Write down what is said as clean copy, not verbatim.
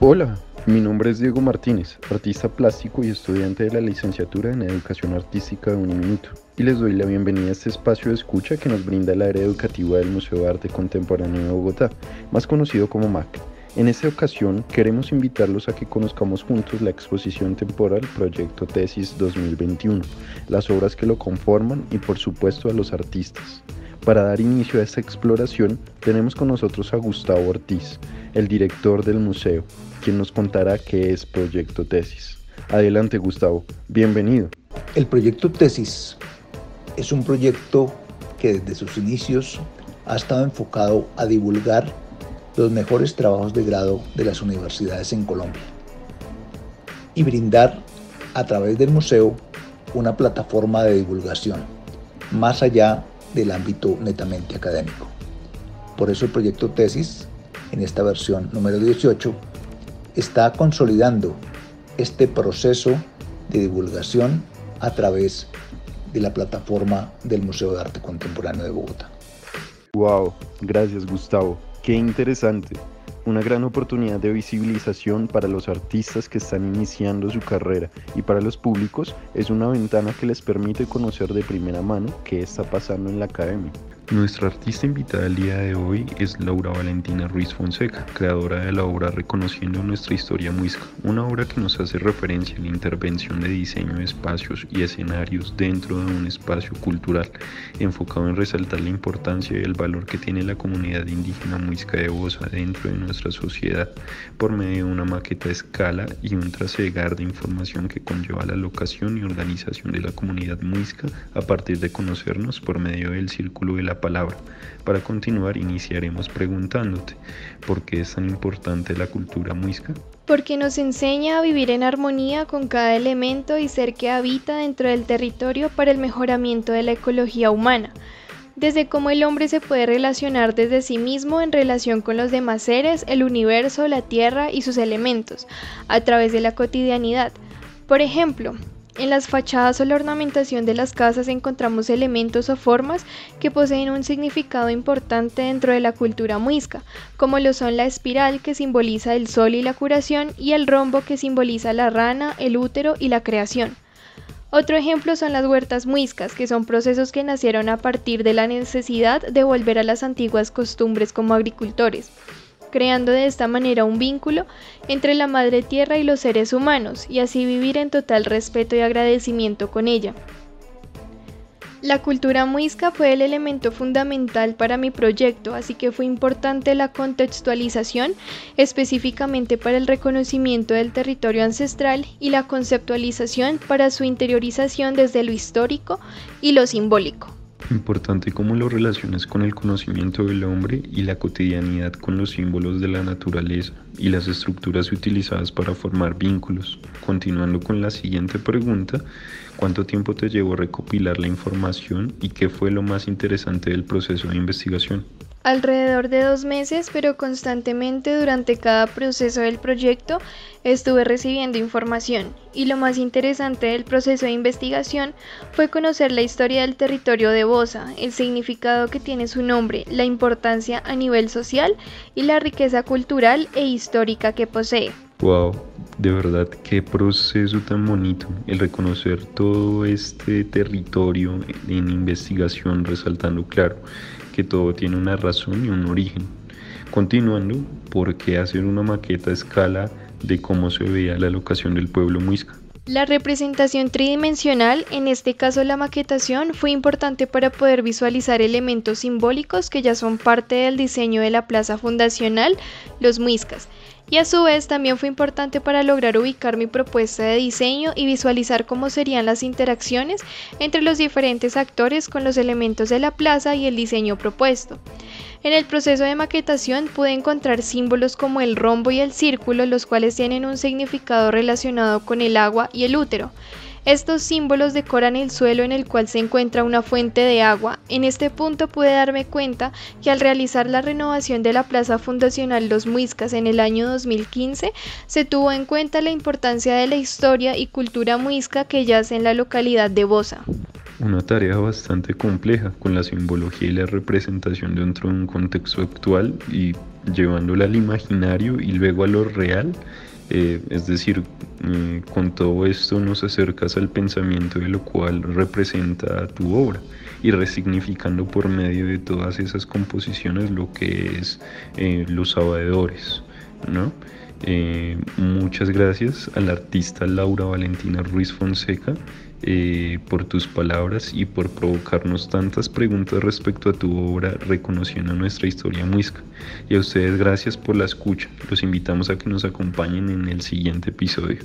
Hola, mi nombre es Diego Martínez, artista plástico y estudiante de la licenciatura en Educación Artística de Uniminuto, y les doy la bienvenida a este espacio de escucha que nos brinda la área educativa del Museo de Arte Contemporáneo de Bogotá, más conocido como MAC. En esta ocasión queremos invitarlos a que conozcamos juntos la exposición temporal Proyecto Tesis 2021, las obras que lo conforman y por supuesto a los artistas. Para dar inicio a esta exploración tenemos con nosotros a Gustavo Ortiz, el director del museo, quien nos contará qué es Proyecto Tesis. Adelante Gustavo, bienvenido. El Proyecto Tesis es un proyecto que desde sus inicios ha estado enfocado a divulgar los mejores trabajos de grado de las universidades en Colombia y brindar a través del museo una plataforma de divulgación más allá del ámbito netamente académico. Por eso el proyecto Tesis, en esta versión número 18, está consolidando este proceso de divulgación a través de la plataforma del Museo de Arte Contemporáneo de Bogotá. Wow, gracias Gustavo. ¡Qué interesante! Una gran oportunidad de visibilización para los artistas que están iniciando su carrera y para los públicos es una ventana que les permite conocer de primera mano qué está pasando en la academia. Nuestra artista invitada el día de hoy es Laura Valentina Ruiz Fonseca, creadora de la obra Reconociendo nuestra historia muisca, una obra que nos hace referencia a la intervención de diseño de espacios y escenarios dentro de un espacio cultural, enfocado en resaltar la importancia y el valor que tiene la comunidad indígena muisca de Bosa dentro de nuestra sociedad, por medio de una maqueta a escala y un trasegar de información que conlleva la locación y organización de la comunidad muisca a partir de conocernos por medio del círculo de la palabra. Para continuar, iniciaremos preguntándote, ¿por qué es tan importante la cultura muisca? Porque nos enseña a vivir en armonía con cada elemento y ser que habita dentro del territorio para el mejoramiento de la ecología humana, desde cómo el hombre se puede relacionar desde sí mismo en relación con los demás seres, el universo, la tierra y sus elementos, a través de la cotidianidad. Por ejemplo, en las fachadas o la ornamentación de las casas encontramos elementos o formas que poseen un significado importante dentro de la cultura muisca, como lo son la espiral que simboliza el sol y la curación y el rombo que simboliza la rana, el útero y la creación. Otro ejemplo son las huertas muiscas, que son procesos que nacieron a partir de la necesidad de volver a las antiguas costumbres como agricultores, creando de esta manera un vínculo entre la madre tierra y los seres humanos, y así vivir en total respeto y agradecimiento con ella. La cultura muisca fue el elemento fundamental para mi proyecto, así que fue importante la contextualización, específicamente para el reconocimiento del territorio ancestral y la conceptualización para su interiorización desde lo histórico y lo simbólico. Importante cómo lo relacionas con el conocimiento del hombre y la cotidianidad con los símbolos de la naturaleza y las estructuras utilizadas para formar vínculos. Continuando con la siguiente pregunta, ¿cuánto tiempo te llevó recopilar la información y qué fue lo más interesante del proceso de investigación? Alrededor de 2 meses, pero constantemente durante cada proceso del proyecto estuve recibiendo información, y lo más interesante del proceso de investigación fue conocer la historia del territorio de Bosa, el significado que tiene su nombre, la importancia a nivel social y la riqueza cultural e histórica que posee. Wow, de verdad, qué proceso tan bonito, el reconocer todo este territorio en investigación, resaltando claro que todo tiene una razón y un origen. Continuando, ¿por qué hacer una maqueta a escala de cómo se veía la locación del pueblo muisca? La representación tridimensional, en este caso la maquetación, fue importante para poder visualizar elementos simbólicos que ya son parte del diseño de la Plaza Fundacional Los Muiscas, y a su vez también fue importante para lograr ubicar mi propuesta de diseño y visualizar cómo serían las interacciones entre los diferentes actores con los elementos de la plaza y el diseño propuesto. En el proceso de maquetación pude encontrar símbolos como el rombo y el círculo, los cuales tienen un significado relacionado con el agua y el útero. Estos símbolos decoran el suelo en el cual se encuentra una fuente de agua. En este punto pude darme cuenta que al realizar la renovación de la Plaza Fundacional Los Muiscas en el año 2015, se tuvo en cuenta la importancia de la historia y cultura muisca que yace en la localidad de Bosa. Una tarea bastante compleja, con la simbología y la representación dentro de un contexto actual y llevándolo al imaginario y luego a lo real, es decir, con todo esto nos acercas al pensamiento de lo cual representa tu obra y resignificando por medio de todas esas composiciones lo que es los sabedores, ¿no? Muchas gracias al artista Laura Valentina Ruiz Fonseca por tus palabras y por provocarnos tantas preguntas respecto a tu obra Reconociendo nuestra historia muisca. Y a ustedes gracias por la escucha. Los invitamos a que nos acompañen en el siguiente episodio.